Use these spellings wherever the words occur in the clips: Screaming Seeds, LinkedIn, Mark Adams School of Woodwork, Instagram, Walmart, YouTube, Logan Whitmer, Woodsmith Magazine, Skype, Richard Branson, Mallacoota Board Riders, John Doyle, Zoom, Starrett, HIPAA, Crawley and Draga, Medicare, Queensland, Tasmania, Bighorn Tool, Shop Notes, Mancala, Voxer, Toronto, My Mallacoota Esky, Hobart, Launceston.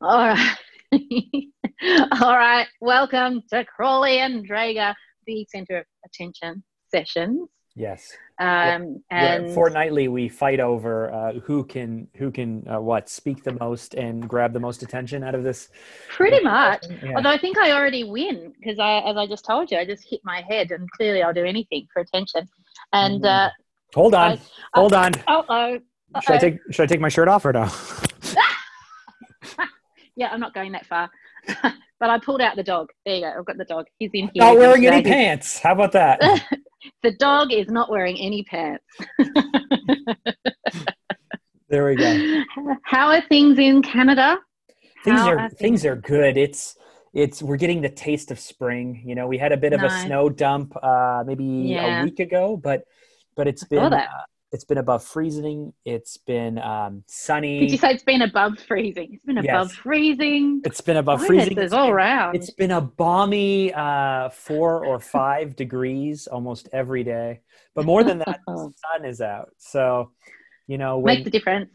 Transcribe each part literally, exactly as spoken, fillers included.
All right. All right. Welcome to Crawley and Draga, the Centre of Attention sessions. Yes. Um, yeah. And yeah. Fortnightly, we fight over uh, who can who can uh, what speak the most and grab the most attention out of this. Pretty much. Yeah. Although I think I already win because I, as I just told you, I just hit my head, and clearly I'll do anything for attention. And mm-hmm. uh, hold on, I, hold I, on. Oh, oh, oh. Should I take should I take my shirt off or no? Yeah, I'm not going that far. But I pulled out the dog. There you go. I've got the dog. He's in here. Not wearing any pants. How about that? The dog is not wearing any pants. There we go. How are things in Canada? Things are, are things, things are good. It's it's we're getting the taste of spring. You know, we had a bit of no. a snow dump uh, maybe yeah. a week ago, but but it's been uh, it's been above freezing. It's been um, sunny. Did you say it's been above freezing? It's been yes. above freezing. It's been above oh, freezing. This is all round. It's been a balmy uh, four or five degrees almost every day. But more than that, the sun is out. So, you know, when, makes a difference.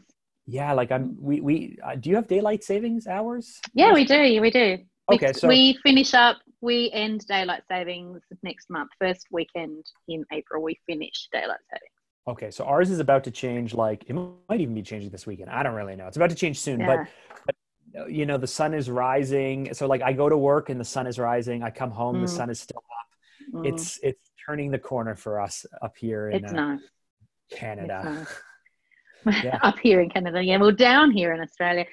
Yeah, like I'm. We we uh, do you have daylight savings hours? Yeah, we do. We do. Okay, we, so we finish up. We end daylight savings next month. First weekend in April, we finish daylight savings. Okay, so ours is about to change, like, it might even be changing this weekend. I don't really know. It's about to change soon, yeah. but, but, you know, the sun is rising. So, like, I go to work and the sun is rising. I come home, mm. the sun is still up. Mm. It's it's turning the corner for us up here in it's uh, nice. Canada. It's nice. Yeah. Up here in Canada, yeah. Well, down here in Australia,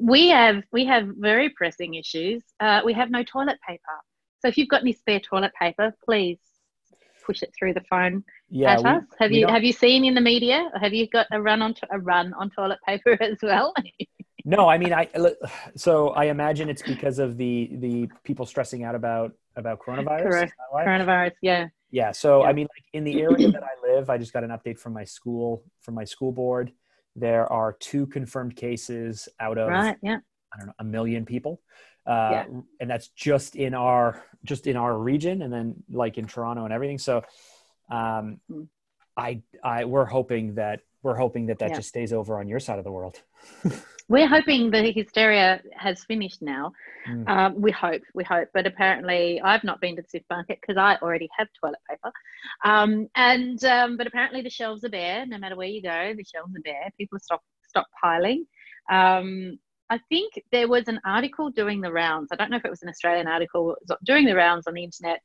we have, we have very pressing issues. Uh, we have no toilet paper. So, if you've got any spare toilet paper, please push it through the phone yeah, at us. Have you have you seen in the media? Have you got a run on to, a run on toilet paper as well? No, I mean, I so I imagine it's because of the the people stressing out about about coronavirus. Coronavirus, yeah, yeah. So yeah. I mean, like in the area that I live, I just got an update from my school from my school board. There are two confirmed cases out of right, yeah. I don't know a million people. Uh, yeah. And that's just in our, just in our region. And then like in Toronto and everything. So, um, mm. I, I, we're hoping that we're hoping that that yeah. just stays over on your side of the world. We're hoping the hysteria has finished now. Mm. Um, we hope, we hope, but apparently I've not been to the supermarket cause I already have toilet paper. Um, and, um, but apparently the shelves are bare, no matter where you go, the shelves are bare, people are stop, stockpiling. Um, I think there was an article doing the rounds. I don't know if it was an Australian article doing the rounds on the internet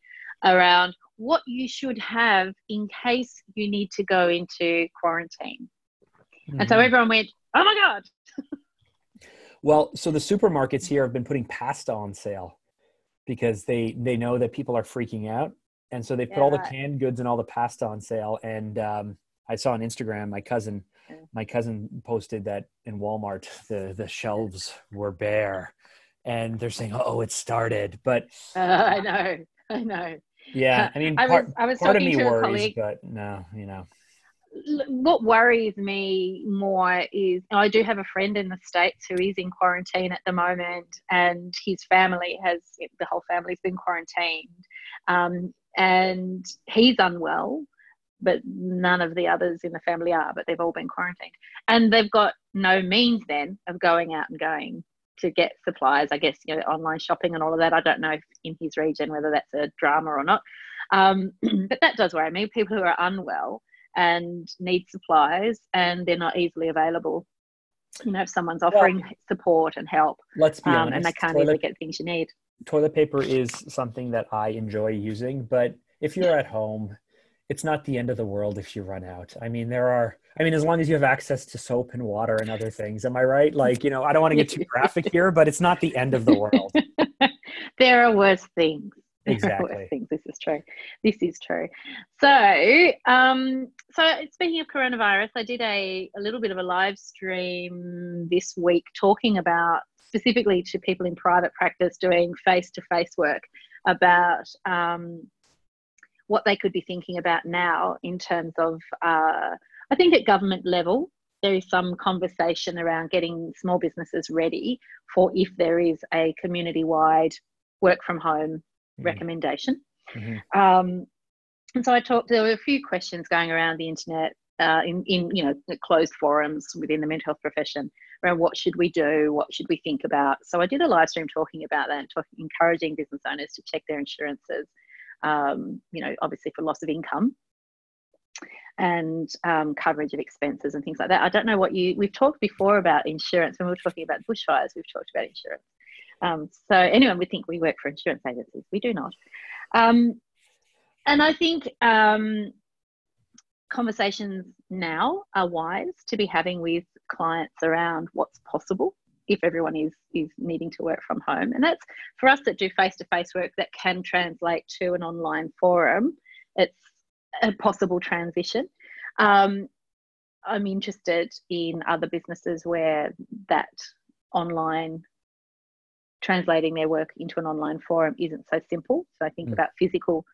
around what you should have in case you need to go into quarantine. Mm-hmm. And so everyone went, oh my God. Well, so the supermarkets here have been putting pasta on sale because they, they know that people are freaking out. And so they put yeah, all right. the canned goods and all the pasta on sale. And um, I saw on Instagram, my cousin, My cousin posted that in Walmart, the, the shelves were bare and they're saying, oh, it started. But uh, I know, I know. Yeah. I mean, I part, was, I was part of me worries, colleague. But no, you know. What worries me more is I do have a friend in the States who is in quarantine at the moment and his family has, the whole family's been quarantined um, and he's unwell. But none of the others in the family are, but they've all been quarantined. And they've got no means then of going out and going to get supplies, I guess, you know, online shopping and all of that. I don't know if in his region whether that's a drama or not. Um, but that does worry me, people who are unwell and need supplies and they're not easily available. You know, if someone's offering well, support and help let's be um, honest, and they can't toilet, easily get things you need. Toilet paper is something that I enjoy using, but if you're at home, it's not the end of the world if you run out. I mean, there are, I mean, as long as you have access to soap and water and other things, am I right? Like, you know, I don't want to get too graphic here, but it's not the end of the world. There are worse things. Exactly. There are worse things. This is true. This is true. So, um, so speaking of coronavirus, I did a, a little bit of a live stream this week talking about specifically to people in private practice doing face-to-face work about, um, what they could be thinking about now in terms of, uh, I think at government level, there is some conversation around getting small businesses ready for if there is a community-wide work from home mm-hmm. recommendation. Mm-hmm. Um, and so I talked, there were a few questions going around the internet uh, in, in, you know, closed forums within the mental health profession around what should we do, what should we think about. So I did a live stream talking about that, talking, encouraging business owners to check their insurances, um, you know, obviously for loss of income and um, coverage of expenses and things like that. I don't know what you, we've talked before about insurance when we were talking about bushfires, we've talked about insurance. Um, so anyone would think we work for insurance agencies, we do not. Um, and I think um, conversations now are wise to be having with clients around what's possible if everyone is, is needing to work from home. And that's, for us that do face-to-face work, that can translate to an online forum. It's a possible transition. Um, I'm interested in other businesses where that online, translating their work into an online forum isn't so simple. So I think mm. about physical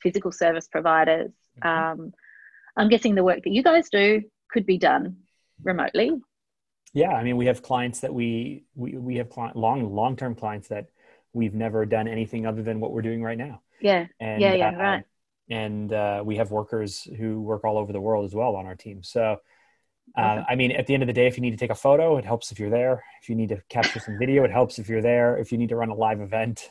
physical service providers. Mm-hmm. Um, I'm guessing the work that you guys do could be done remotely. Yeah, I mean, we have clients that we, we, we have client, long, long-term clients that we've never done anything other than what we're doing right now. Yeah, and, yeah, yeah, uh, right. And uh, we have workers who work all over the world as well on our team. So, uh, okay. I mean, at the end of the day, if you need to take a photo, it helps if you're there. If you need to capture some video, it helps if you're there. If you need to run a live event,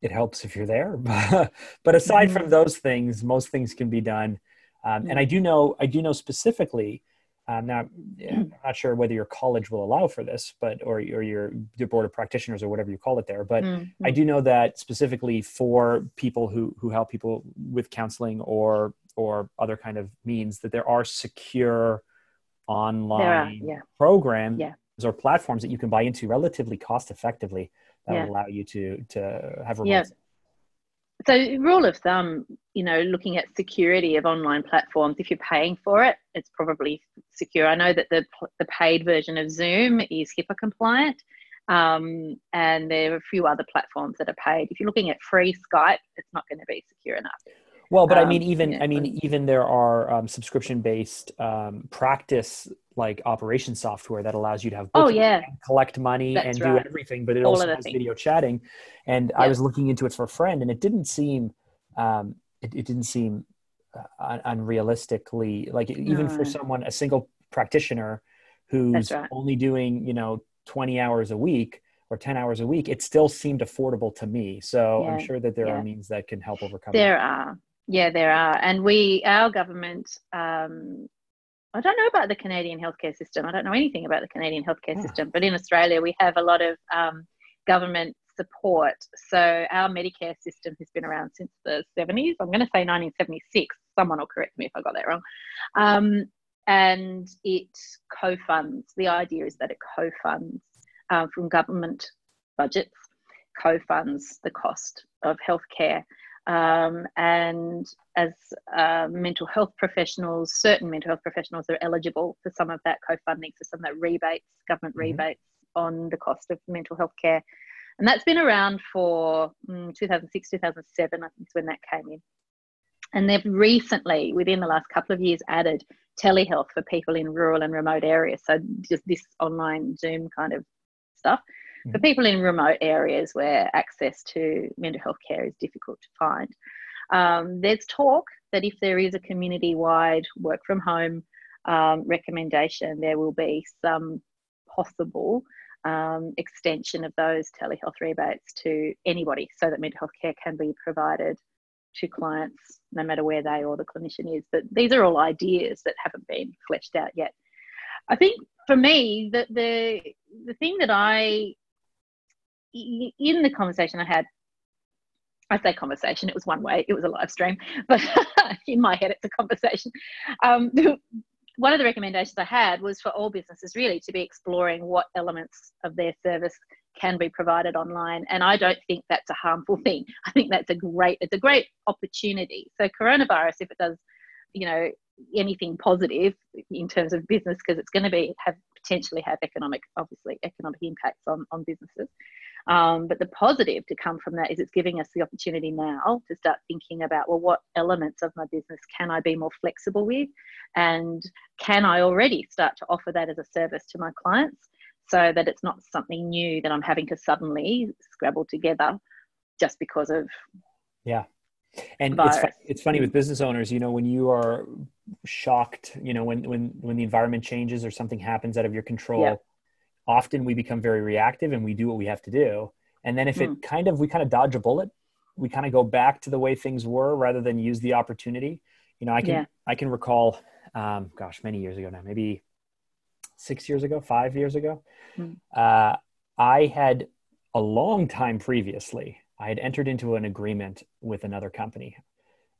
it helps if you're there. But aside mm-hmm. from those things, most things can be done. Um, mm-hmm. And I do know, I do know specifically, um, now, yeah, I'm not sure whether your college will allow for this, but, or, or your, your board of practitioners or whatever you call it there. But mm-hmm. I do know that specifically for people who, who help people with counseling or, or other kind of means, that there are secure online yeah, yeah. programs yeah. or platforms that you can buy into relatively cost effectively that yeah. will allow you to, to have remote. Yeah. So rule of thumb, you know, looking at security of online platforms, if you're paying for it, it's probably secure. I know that the the paid version of Zoom is HIPAA compliant, um, and there are a few other platforms that are paid. If you're looking at free Skype, it's not going to be secure enough. Well, but um, I mean, even, yeah. I mean, even there are um, subscription-based um, practice like operation software that allows you to have oh, yeah. and collect money That's and right. do everything, but it All also has things. video chatting. And yeah. I was looking into it for a friend, and it didn't seem, um, it, it didn't seem uh, unrealistically, like even no. for someone, a single practitioner who's right. only doing, you know, twenty hours a week or ten hours a week, it still seemed affordable to me. So yeah. I'm sure that there yeah. are means that can help overcome There that. are. Yeah, there are. And we, our government, um, I don't know about the Canadian healthcare system. I don't know anything about the Canadian healthcare yeah. system, but in Australia, we have a lot of um, government support. So our Medicare system has been around since the seventies. I'm going to say nineteen seventy-six. Someone will correct me if I got that wrong. Um, and it co-funds. The idea is that it co-funds uh, from government budgets, co-funds the cost of healthcare. Um, and as uh, mental health professionals, certain mental health professionals are eligible for some of that co-funding, for some of that rebates, government mm-hmm. rebates on the cost of mental health care. And that's been around for mm, two thousand six, two thousand seven, I think is when that came in. And they've recently, within the last couple of years, added telehealth for people in rural and remote areas. So just this online Zoom kind of stuff. For people in remote areas where access to mental health care is difficult to find. Um, there's talk that if there is a community-wide work from home um, recommendation, there will be some possible um, extension of those telehealth rebates to anybody so that mental health care can be provided to clients no matter where they or the clinician is. But these are all ideas that haven't been fleshed out yet. I think for me, the the, the thing that I... in the conversation I had, I say conversation, it was one way, it was a live stream, but in my head it's a conversation. Um, one of the recommendations I had was for all businesses really to be exploring what elements of their service can be provided online, and I don't think that's a harmful thing. I think that's a great, it's a great opportunity. So coronavirus, if it does, you know, anything positive in terms of business, because it's going to be have potentially have economic, obviously economic impacts on, on businesses. Um, but the positive to come from that is it's giving us the opportunity now to start thinking about, well, what elements of my business can I be more flexible with? And can I already start to offer that as a service to my clients so that it's not something new that I'm having to suddenly scrabble together just because of yeah. And it's, it's funny with business owners, you know, when you are shocked, you know, when, when, when the environment changes or something happens out of your control, yep. often we become very reactive and we do what we have to do. And then if it mm. kind of, we kind of dodge a bullet, we kind of go back to the way things were rather than use the opportunity. You know, I can, yeah. I can recall, um, gosh, many years ago now, maybe six years ago, five years ago, mm. uh, I had a long time previously, I had entered into an agreement with another company,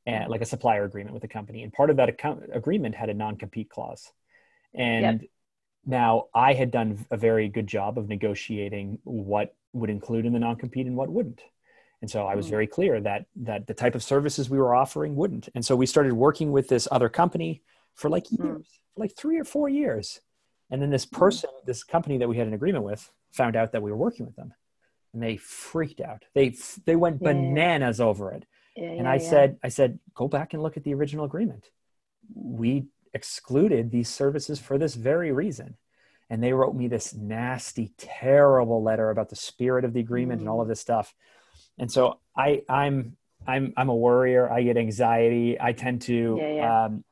and like a supplier agreement with a company. And part of that account agreement had a non-compete clause. And yep. now I had done a very good job of negotiating what would include in the non-compete and what wouldn't. And so I was very clear that that the type of services we were offering wouldn't. And so we started working with this other company for like years, for like three or four years. And then this person, this company that we had an agreement with, found out that we were working with them. And they freaked out. They they went yeah. bananas over it. Yeah, and yeah, I yeah. said, I said, go back and look at the original agreement. We excluded these services for this very reason. And they wrote me this nasty, terrible letter about the spirit of the agreement mm. and all of this stuff. And so I, I'm, I'm, I'm a worrier. I get anxiety. I tend to, yeah, yeah. um,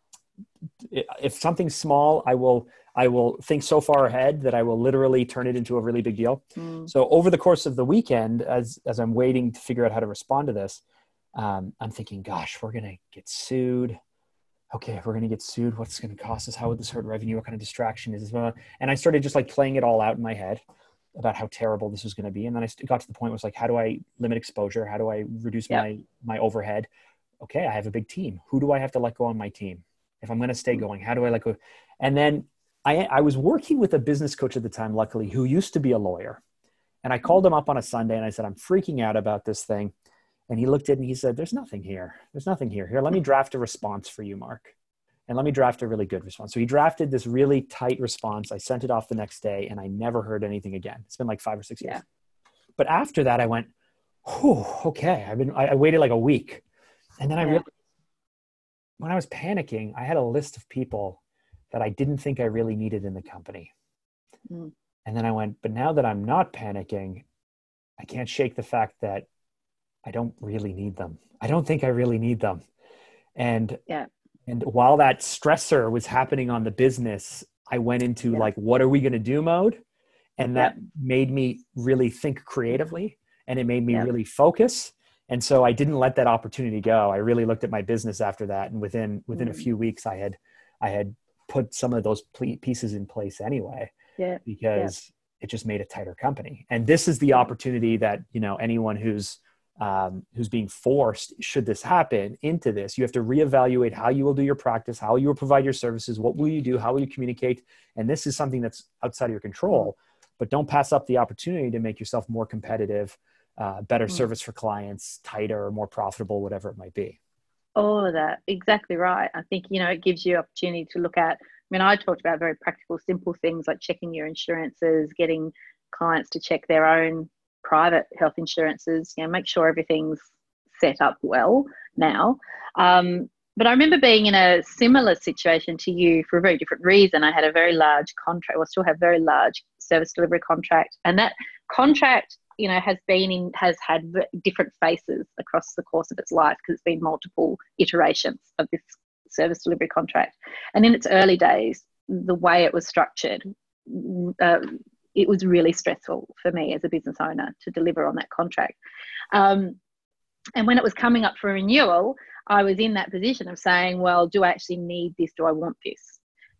if something's small, I will, I will think so far ahead that I will literally turn it into a really big deal. Mm. So over the course of the weekend, as, as I'm waiting to figure out how to respond to this, um, I'm thinking, gosh, we're going to get sued. Okay. If we're going to get sued, what's going to cost us? How would this hurt revenue? What kind of distraction is this? And I started just like playing it all out in my head about how terrible this was going to be. And then I got to the point where it was like, how do I limit exposure? How do I reduce yep. my, my overhead? Okay. I have a big team. Who do I have to let go on my team? If I'm going to stay going, how do I let go? And then I, I was working with a business coach at the time, luckily, who used to be a lawyer. And I called him up on a Sunday and I said, I'm freaking out about this thing. And he looked at it and he said, there's nothing here. There's nothing here. Here, let me draft a response for you, Mark. And let me draft a really good response. So he drafted this really tight response. I sent it off the next day and I never heard anything again. It's been like five or six years. Yeah. But after that, I went, whew, okay. I've been, I, I waited like a week. And then yeah. I really, when I was panicking, I had a list of people that I didn't think I really needed in the company. Mm. And then I went, but now that I'm not panicking, I can't shake the fact that I don't really need them. I don't think I really need them. And yeah. and while that stressor was happening on the business, I went into yeah. like, what are we going to do mode? And yeah. that made me really think creatively and it made me yeah. really focus. And so I didn't let that opportunity go. I really looked at my business after that. And within, within mm-hmm. a few weeks, I had, I had put some of those pieces in place anyway, yeah. because yeah. it just made a tighter company. And this is the opportunity that, you know, anyone who's, Um, who's being forced, should this happen, into this. You have to reevaluate how you will do your practice, how you will provide your services, what will you do, how will you communicate. And this is something that's outside of your control, but don't pass up the opportunity to make yourself more competitive, uh, better mm. service for clients, tighter, more profitable, whatever it might be. All of that. Exactly right. I think, you know, it gives you opportunity to look at, I mean, I talked about very practical, simple things like checking your insurances, getting clients to check their own private health insurances, you know, make sure everything's set up well now. Um, but I remember being in a similar situation to you for a very different reason. I had a very large contract, well, still have very large service delivery contract. And that contract, you know, has been in, has had different phases across the course of its life because it's been multiple iterations of this service delivery contract. And in its early days, the way it was structured, uh, it was really stressful for me as a business owner to deliver on that contract. Um, and when it was coming up for renewal, I was in that position of saying, well, do I actually need this? Do I want this?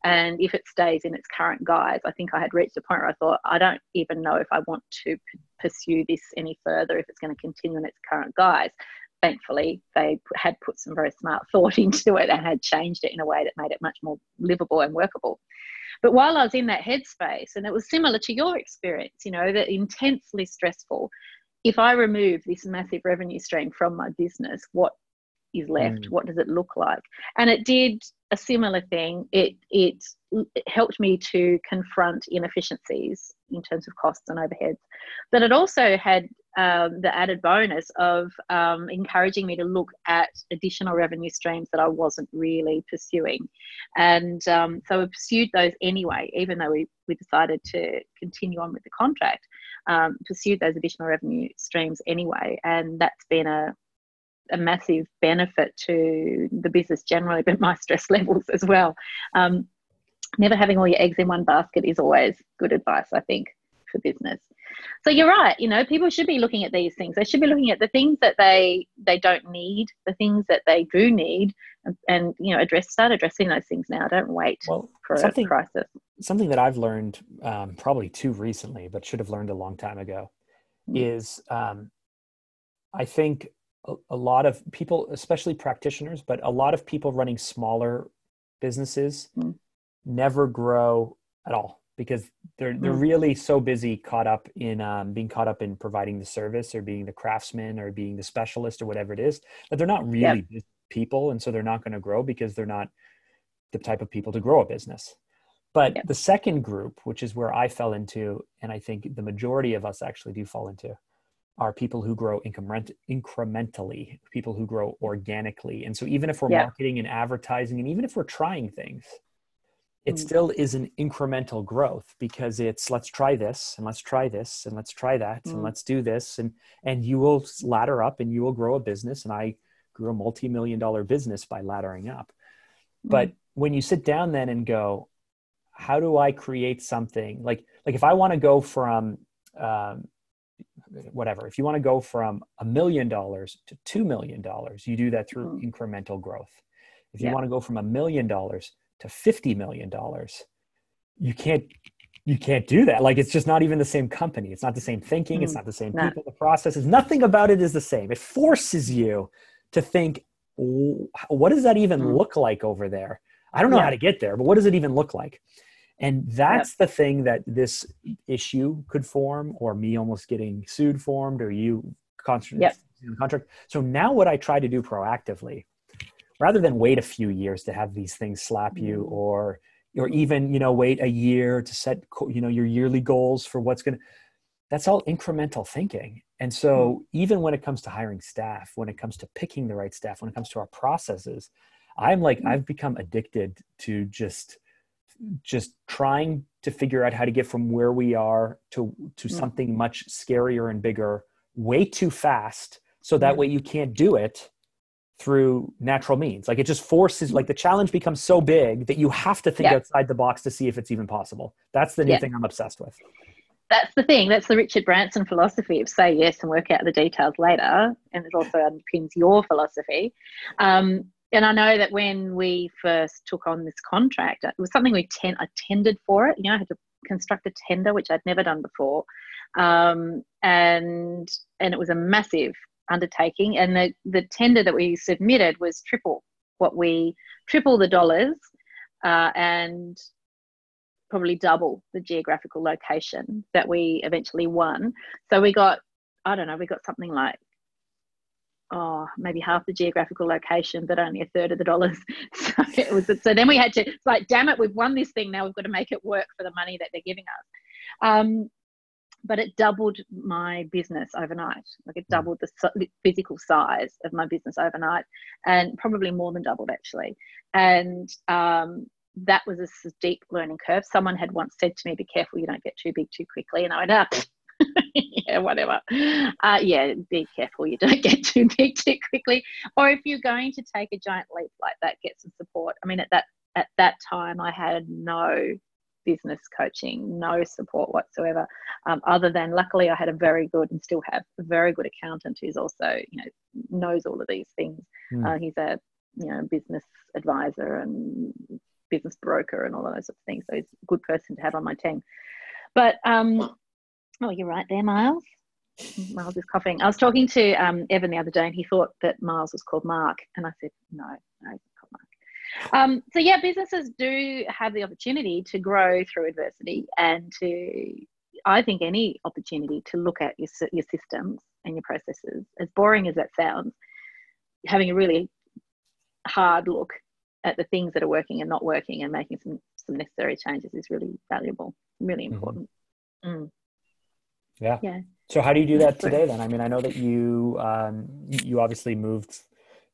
And if it stays in its current guise, I think I had reached a point where I thought, I don't even know if I want to p- pursue this any further if it's going to continue in its current guise. Thankfully, they had put some very smart thought into it and had changed it in a way that made it much more livable and workable. But while I was in that headspace, and it was similar to your experience, you know, that intensely stressful, if I remove this massive revenue stream from my business, what is left? Mm. What does it look like? And it did a similar thing. It, it it helped me to confront inefficiencies in terms of costs and overheads. But it also had um, the added bonus of um, encouraging me to look at additional revenue streams that I wasn't really pursuing. And um, so we pursued those anyway, even though we, we decided to continue on with the contract, um, pursued those additional revenue streams anyway. And that's been a a massive benefit to the business generally, but my stress levels as well. Um, never having all your eggs in one basket is always good advice, I think. for business. So you're right, you know, people should be looking at these things. They should be looking at the things that they they don't need, the things that they do need, and, and you know, address start addressing those things now. Don't wait well, for a crisis. Something that I've learned um, probably too recently, but should have learned a long time ago, is um, I think a, a lot of people, especially practitioners, but a lot of people running smaller businesses mm. never grow at all, because they're they're really so busy caught up in um, being caught up in providing the service or being the craftsman or being the specialist or whatever it is, that they're not really yep. people. And so they're not going to grow because they're not the type of people to grow a business. But yep. the second group, which is where I fell into, and I think the majority of us actually do fall into, are people who grow increment- incrementally, people who grow organically. And so even if we're yep. marketing and advertising, and even if we're trying things, it still is an incremental growth, because it's let's try this and let's try this and let's try that mm. and let's do this. And, and you will ladder up and you will grow a business. And I grew a multi-million dollar business by laddering up. Mm. But when you sit down then and go, how do I create something like, like if I want to go from um, whatever, if you want to go from a million dollars to two million dollars, you do that through mm. incremental growth. If you yeah. want to go from a million dollars to fifty million dollars, you can't, you can't do that. Like, it's just not even the same company. It's not the same thinking. Mm, it's not the same nah. people. The process is nothing about it is the same. It forces you to think, what does that even mm. look like over there? I don't know yeah. how to get there, but what does it even look like? And that's yep. the thing that this issue could form, or me almost getting sued formed, or you constantly yep. contract. So now what I try to do proactively, rather than wait a few years to have these things slap you, or, or even, you know, wait a year to set, you know, your yearly goals for what's going to, that's all incremental thinking. And so mm. even when it comes to hiring staff, when it comes to picking the right staff, when it comes to our processes, I'm like, mm. I've become addicted to just, just trying to figure out how to get from where we are to, to mm. something much scarier and bigger way too fast. So that mm. way you can't do it through natural means. Like, it just forces, like the challenge becomes so big that you have to think yeah. outside the box to see if it's even possible. That's the new yeah. thing I'm obsessed with. That's the thing. That's the Richard Branson philosophy of say yes and work out the details later. And it also underpins your philosophy. Um, and I know that when we first took on this contract, it was something we ten- I tendered for it. You know, I had to construct a tender, which I'd never done before. Um, and, and it was a massive undertaking, and the the tender that we submitted was triple what we triple the dollars uh, and probably double the geographical location that we eventually won. So we got, I don't know, we got something like oh maybe half the geographical location, but only a third of the dollars. So it was so then we had to, it's like, damn it, we've won this thing, now we've got to make it work for the money that they're giving us. Um, but it doubled my business overnight. Like, it doubled the physical size of my business overnight, and probably more than doubled actually. And um, that was a steep learning curve. Someone had once said to me, be careful you don't get too big too quickly. And I went, up, oh, yeah, whatever. Uh, yeah, be careful you don't get too big too quickly. Or if you're going to take a giant leap like that, get some support. I mean, at that at that time I had no business coaching, no support whatsoever, um, other than luckily I had a very good, and still have a very good accountant who's also, you know, knows all of these things. Mm. Uh, he's a, you know, business advisor and business broker and all of those sorts of things. So he's a good person to have on my team. But, um, oh, you're right there, Miles. Miles is coughing. I was talking to um, Evan the other day, and he thought that Miles was called Mark. And I said, no, no. Um, so yeah, businesses do have the opportunity to grow through adversity, and to, I think, any opportunity to look at your your systems and your processes. As boring as that sounds, having a really hard look at the things that are working and not working, and making some, some necessary changes is really valuable, really important. Mm-hmm. Mm. Yeah. Yeah. So how do you do that today then? I mean, I know that you um, you obviously moved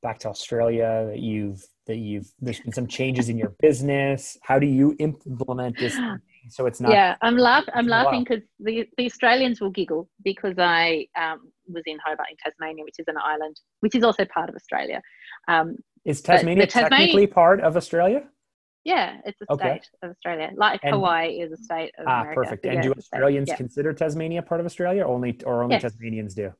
back to Australia, that you've, that you've, there's been some changes in your business. How do you implement this thing so it's not? Yeah, I'm, laugh, I'm laughing because the, the Australians will giggle because I um, was in Hobart in Tasmania, which is an island, which is also part of Australia. Um, is Tasmania, Tasmania technically part of Australia? Yeah, it's a okay. state of Australia. Like and, Hawaii is a state of ah, America. Ah, perfect. So and yeah, do Australians yeah. consider Tasmania part of Australia, or only, or only yes. Tasmanians do?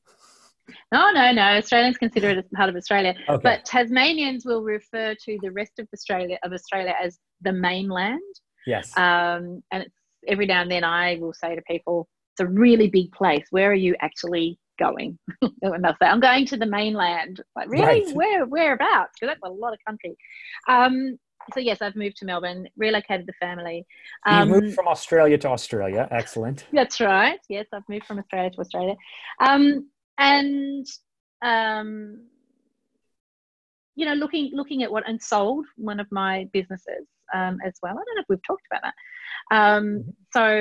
No, no, no. Australians consider it as part of Australia. Okay. But Tasmanians will refer to the rest of Australia of Australia as the mainland. Yes. Um, and it's, every now and then I will say to people, it's a really big place. Where are you actually going? And they'll say, I'm going to the mainland. Like, really? Right. Where, whereabouts? Because that's a lot of country. Um, so yes, I've moved to Melbourne, relocated the family. Um, you moved from Australia to Australia. Excellent. That's right. Yes, I've moved from Australia to Australia. Um, and, um, you know, looking looking at what, and sold one of my businesses um, as well. I don't know if we've talked about that. Um, mm-hmm. So,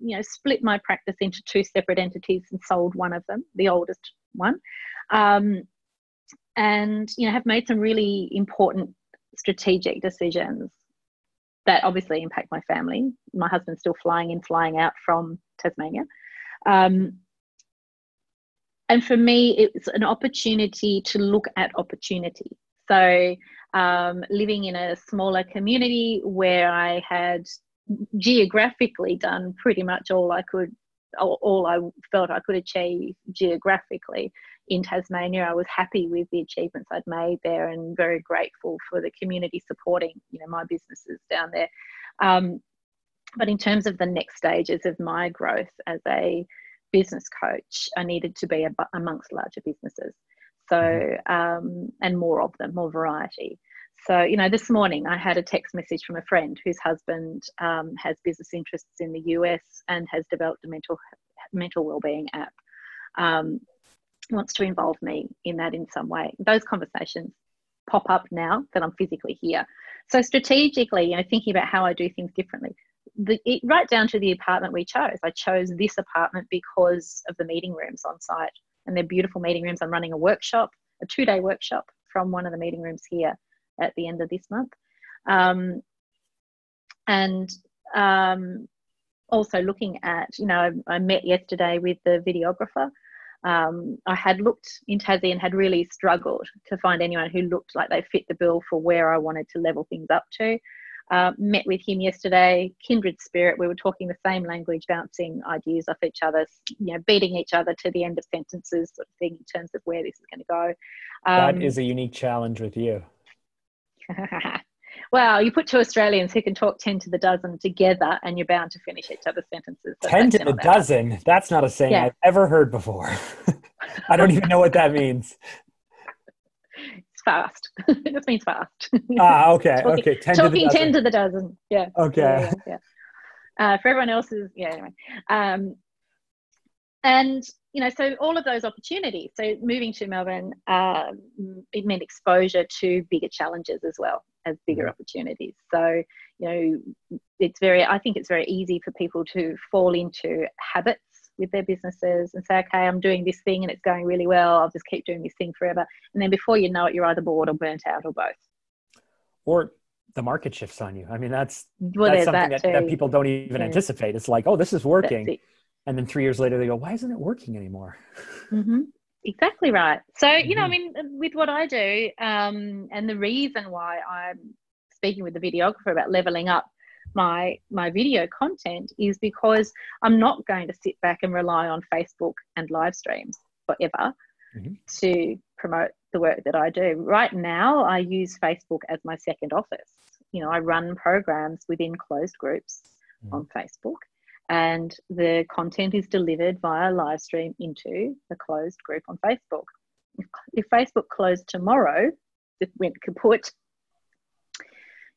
you know, split my practice into two separate entities and sold one of them, the oldest one. Um, and, you know, have made some really important strategic decisions that obviously impact my family. My husband's still flying in, flying out from Tasmania. Um, and for me, it's an opportunity to look at opportunity. So um, living in a smaller community where I had geographically done pretty much all I could, all, all I felt I could achieve geographically in Tasmania, I was happy with the achievements I'd made there and very grateful for the community supporting, you know, my businesses down there. Um, but in terms of the next stages of my growth as a business coach, I needed to be amongst larger businesses. So, um, and more of them, more variety. So, you know, this morning I had a text message from a friend whose husband um, has business interests in the U S and has developed a mental, mental wellbeing app. Um, wants to involve me in that in some way. Those conversations pop up now that I'm physically here. So strategically, you know, thinking about how I do things differently. The, it, right down to the apartment we chose. I chose this apartment because of the meeting rooms on site, and they're beautiful meeting rooms. I'm running a workshop, a two-day workshop from one of the meeting rooms here at the end of this month. Um, and um, also looking at, you know, I, I met yesterday with the videographer. Um, I had looked in Tassie and had really struggled to find anyone who looked like they fit the bill for where I wanted to level things up to. Uh, met with him yesterday, kindred spirit. We were talking the same language, bouncing ideas off each other, you know, beating each other to the end of sentences sort of thing in terms of where this is going to go. Um, that is a unique challenge with you. Well, you put two Australians who can talk ten to the dozen together and you're bound to finish each other's sentences. So ten to the dozen? That. That's not a saying yeah. I've ever heard before. I don't even know what that means. It's fast. It just means fast. Ah, okay. talking okay. ten, talking to ten to the dozen. Yeah. Okay. Yeah, yeah, yeah. Uh, for everyone else's, yeah, anyway. Um, and, you know, so all of those opportunities. So moving to Melbourne, uh, it meant exposure to bigger challenges as well. As bigger opportunities. So, you know, it's very, I think it's very easy for people to fall into habits with their businesses and say, okay, I'm doing this thing and it's going really well. I'll just keep doing this thing forever. And then before you know it, you're either bored or burnt out or both. Or the market shifts on you. I mean, that's, well, that's something that, that, that people don't even yeah. anticipate. It's like, oh, this is working. And then three years later they go, why isn't it working anymore? Mm-hmm. Exactly right. So, you know, I mean, with what I do um, and the reason why I'm speaking with the videographer about leveling up my my video content is because I'm not going to sit back and rely on Facebook and live streams forever mm-hmm. to promote the work that I do. Right now, I use Facebook as my second office. You know, I run programs within closed groups mm-hmm. on Facebook. And the content is delivered via live stream into the closed group on Facebook. If, if Facebook closed tomorrow, it went kaput,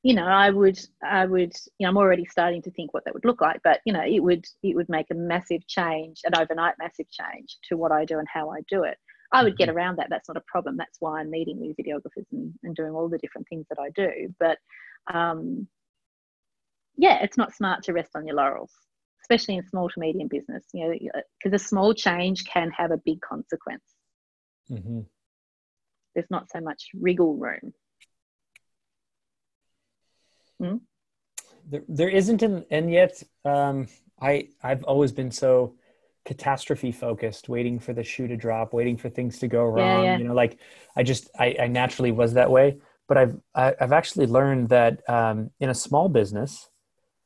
you know, I would, I would, you know, I'm already starting to think what that would look like, but, you know, it would, it would make a massive change, an overnight massive change to what I do and how I do it. I would get around that. That's not a problem. That's why I'm meeting with videographers and, and doing all the different things that I do. But, um, yeah, it's not smart to rest on your laurels. Especially in small to medium business, you know, because a small change can have a big consequence. Mm-hmm. There's not so much wriggle room. Mm? There, there isn't, an, and yet um, I, I've always been so catastrophe focused, waiting for the shoe to drop, waiting for things to go wrong. Yeah, yeah. You know, like I just, I, I naturally was that way. but I've, I've actually learned that um, in a small business,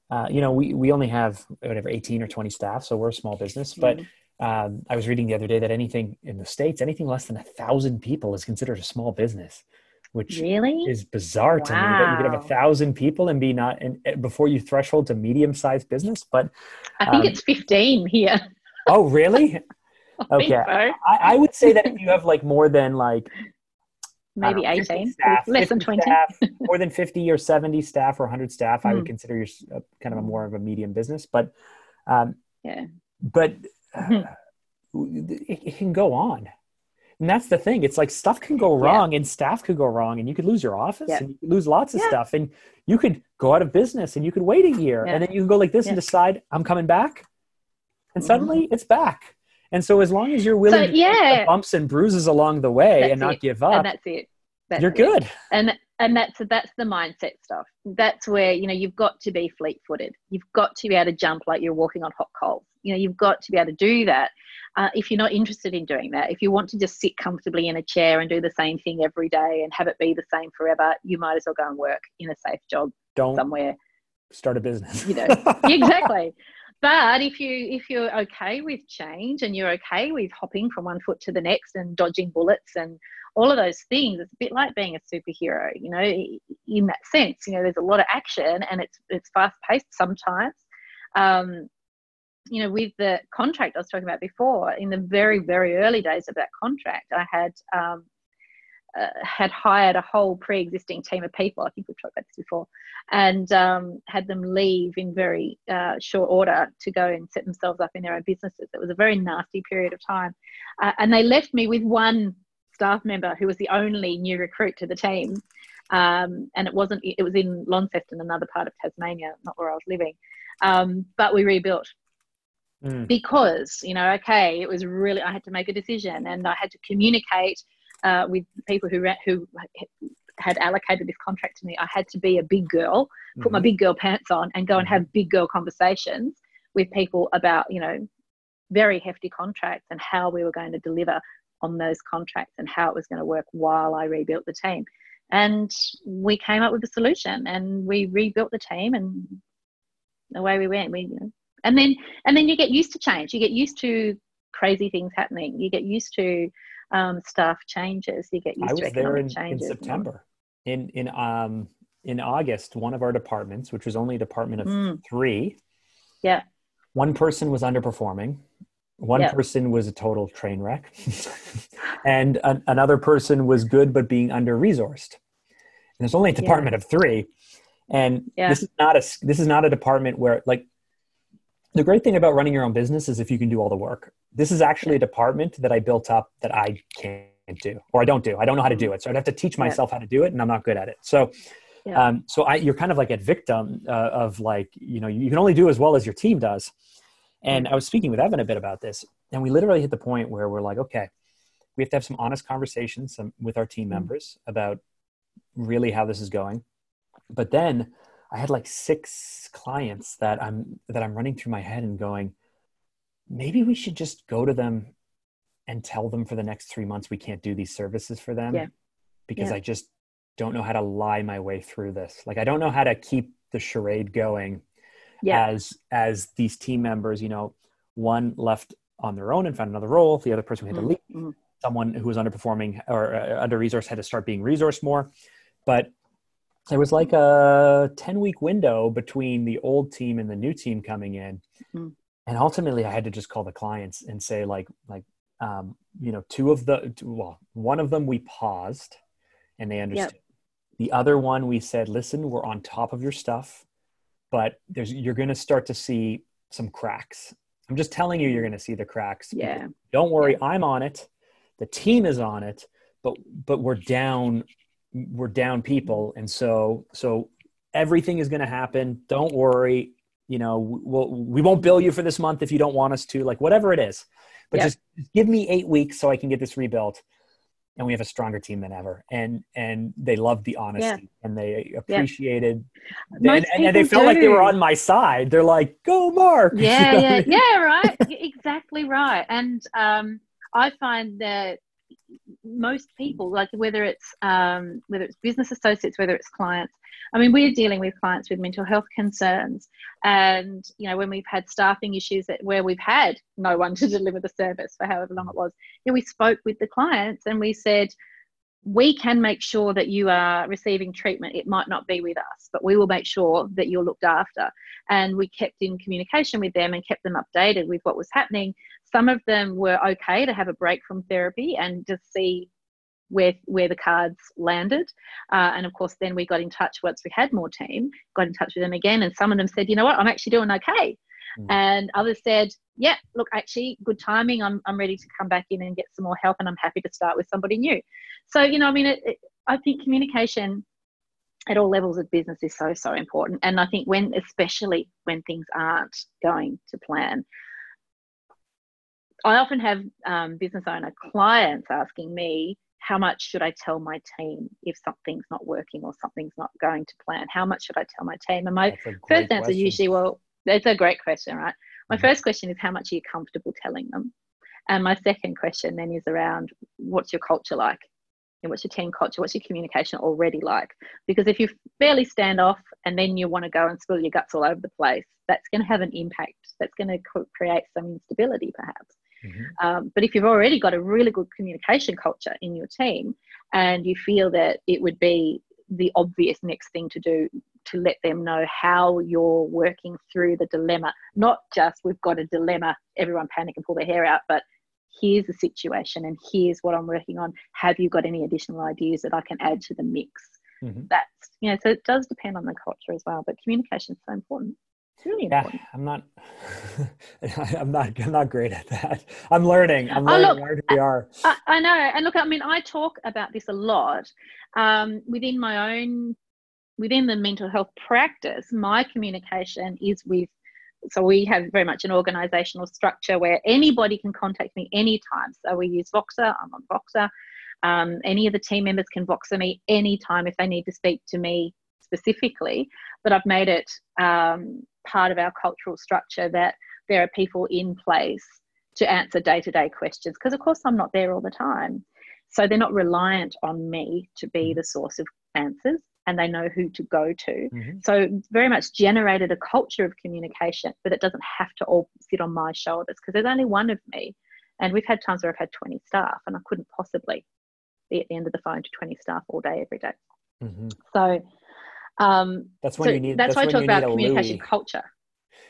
uh, you know, we, we only have whatever, eighteen or twenty staff. So we're a small business, but um, I was reading the other day that anything in the States, anything less than a thousand people is considered a small business, which really is bizarre to wow. me that you could have a thousand people and be not in, before you threshold to medium sized business. But I think um, it's fifteen here. Oh, really? Okay. So. I, I would say that if you have like more than like, maybe eighteen, staff, less than twenty, staff, more than fifty or seventy staff or a hundred staff, mm. I would consider you uh, kind of a more of a medium business, but, um, yeah, but uh, it, it can go on. And that's the thing. It's like stuff can go wrong yeah. and staff could go wrong and you could lose your office yeah. and you could lose lots of yeah. stuff and you could go out of business and you could wait a year yeah. and then you can go like this yeah. and decide I'm coming back and suddenly mm. it's back. And so as long as you're willing so, to yeah. take the bumps and bruises along the way that's and not it. give up, and that's it. That's you're it. good. And and that's that's the mindset stuff. That's where, you know, you've got to be fleet-footed. You've got to be able to jump like you're walking on hot coals. You know, you've got to be able to do that. Uh, if you're not interested in doing that, if you want to just sit comfortably in a chair and do the same thing every day and have it be the same forever, you might as well go and work in a safe job Don't somewhere. Start a business. You know, exactly. But if you if you're okay with change and you're okay with hopping from one foot to the next and dodging bullets and all of those things, it's a bit like being a superhero, you know, in that sense. You know, there's a lot of action and it's it's fast paced sometimes. Um, you know, with the contract I was talking about before, in the very very early days of that contract, I had um, uh, had hired a whole pre-existing team of people. I think we've talked about this before. And um, had them leave in very uh, short order to go and set themselves up in their own businesses. It was a very nasty period of time. Uh, and they left me with one staff member who was the only new recruit to the team. Um, and it wasn't, it was in Launceston, another part of Tasmania, not where I was living. Um, but we rebuilt mm. because, you know, okay, it was really, I had to make a decision and I had to communicate uh, with people who who had allocated this contract to me. I had to be a big girl, put mm-hmm. my big girl pants on and go and have big girl conversations with people about, you know, very hefty contracts and how we were going to deliver on those contracts and how it was going to work while I rebuilt the team. And we came up with a solution and we rebuilt the team and away we went. We, you know, and then, and then you get used to change. You get used to crazy things happening. You get used to um, staff changes. You get used I was to economic there in, changes. in September. In in um in August, one of our departments, which was only a department of mm. three, yeah, one person was underperforming. One yep. person was a total train wreck, and an, another person was good but being under-resourced. And there's only a department yeah. of three, and yeah. this is not a this is not a department where like. The great thing about running your own business is if you can do all the work. This is actually a department that I built up that I can't do, or I don't do. I don't know how to do it. So I'd have to teach myself yeah. how to do it and I'm not good at it. So, yeah. um, so I, you're kind of like a victim uh, of like, you know, you can only do as well as your team does. And I was speaking with Evan a bit about this and we literally hit the point where we're like, okay, we have to have some honest conversations some, with our team members about really how this is going. But then I had like six clients that I'm, that I'm running through my head and going, maybe we should just go to them and tell them for the next three months, we can't do these services for them yeah. because yeah. I just don't know how to lie my way through this. Like, I don't know how to keep the charade going yeah. as, as these team members, you know, one left on their own and found another role. The other person had mm-hmm. to leave. Mm-hmm. Someone who was underperforming or uh, under-resourced had to start being resourced more. But there was like a ten week window between the old team and the new team coming in. Mm-hmm. And ultimately I had to just call the clients and say like, like, um, you know, two of the, two, well, one of them, we paused and they understood. Yep. The other one, we said, listen, we're on top of your stuff, but there's, you're going to start to see some cracks. I'm just telling you, you're going to see the cracks. Yeah. Don't worry. Yeah. I'm on it. The team is on it, but, but we're down we're down people. And so, so everything is going to happen. Don't worry. You know, we'll, we won't bill you for this month if you don't want us to, like whatever it is, but yep. just give me eight weeks so I can get this rebuilt. And we have a stronger team than ever. And, and they loved the honesty yeah. and they appreciated yeah. and, and, and they felt do. like they were on my side. They're like, go Mark. Yeah. You know yeah. I mean? yeah. Right. Exactly right. And um, I find that, most people, like whether it's um, whether it's business associates, whether it's clients. I mean, we're dealing with clients with mental health concerns, and you know, when we've had staffing issues that where we've had no one to deliver the service for however long it was, you know, we spoke with the clients and we said, we can make sure that you are receiving treatment. It might not be with us, but we will make sure that you're looked after. And we kept in communication with them and kept them updated with what was happening. Some of them were okay to have a break from therapy and just see where where the cards landed. Uh, and of course, then we got in touch once we had more team, got in touch with them again. And some of them said, you know what, I'm actually doing okay. Mm. And others said, yeah, look, actually, good timing. I'm I'm ready to come back in and get some more help, and I'm happy to start with somebody new. So, you know, I mean, it, it, I think communication at all levels of business is so, so important. And I think when, especially when things aren't going to plan, I often have um, business owner clients asking me, how much should I tell my team if something's not working or something's not going to plan? How much should I tell my team? And my first answer is usually, well, that's a great question, right? My first question is, how much are you comfortable telling them? And my second question then is around, what's your culture like? And what's your team culture? What's your communication already like? Because if you barely stand off and then you want to go and spill your guts all over the place, that's going to have an impact. That's going to create some instability, perhaps. Mm-hmm. Um, but if you've already got a really good communication culture in your team and you feel that it would be the obvious next thing to do to let them know how you're working through the dilemma, not just we've got a dilemma, everyone panic and pull their hair out, but here's the situation and here's what I'm working on. Have you got any additional ideas that I can add to the mix? Mm-hmm. That's, you know, so it does depend on the culture as well, but communication is so important. It's really important. Yeah, I'm not, I'm not, I'm not great at that. I'm learning. I'm learning oh, look, where we are. I, I know. And look, I mean, I talk about this a lot um, within my own, within the mental health practice. My communication is with, so we have very much an organisational structure where anybody can contact me anytime. So we use Voxer. I'm on Voxer. Um, any of the team members can Voxer me anytime if they need to speak to me specifically. But I've made it um, part of our cultural structure that there are people in place to answer day-to-day questions, because of course I'm not there all the time. So they're not reliant on me to be the source of answers, and they know who to go to. Mm-hmm. So very much generated a culture of communication, but it doesn't have to all sit on my shoulders, because there's only one of me. And we've had times where I've had twenty staff and I couldn't possibly be at the end of the phone to twenty staff all day, every day. Mm-hmm. So um, that's when so you need, that's, that's why I talk about communication Louis. culture.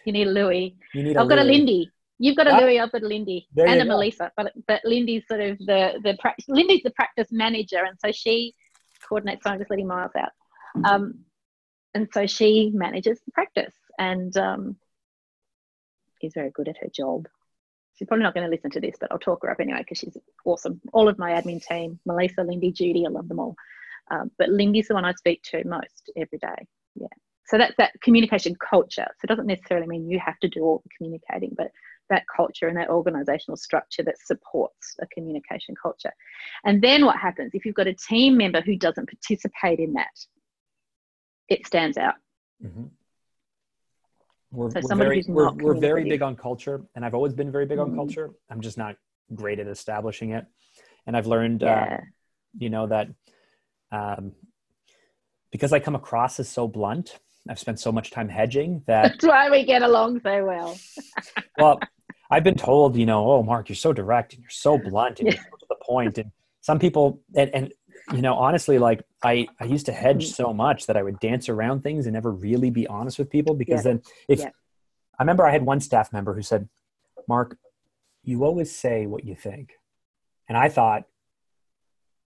You need a Louis. You need I've a got Louis. a Lindy. You've got a ah, Louis, I've got a Lindy and a go. Melissa, but, but Lindy's sort of the, the, pra- Lindy's the practice manager. And so she coordinates, so I'm just letting Miles out. Um, and so she manages the practice and um, is very good at her job. She's probably not going to listen to this, but I'll talk her up anyway because she's awesome. All of my admin team, Melissa, Lindy, Judy, I love them all. Um, but Lindy's the one I speak to most every day. Yeah. So that's that communication culture. So it doesn't necessarily mean you have to do all the communicating, but that culture and that organisational structure that supports a communication culture. And then what happens if you've got a team member who doesn't participate in that? It stands out. Mm-hmm. We're, so we're very, we're, we're very big on culture, and I've always been very big on mm-hmm. culture. I'm just not great at establishing it. And I've learned, yeah. uh, you know, that um, because I come across as so blunt, I've spent so much time hedging that. That's why we get along so well. Well, I've been told, you know, oh, Mark, you're so direct and you're so blunt and yeah. you're so to the point. And some people, and, and you know, honestly, like I, I used to hedge so much that I would dance around things and never really be honest with people because yeah. then if yeah. I remember I had one staff member who said, Mark, you always say what you think. And I thought,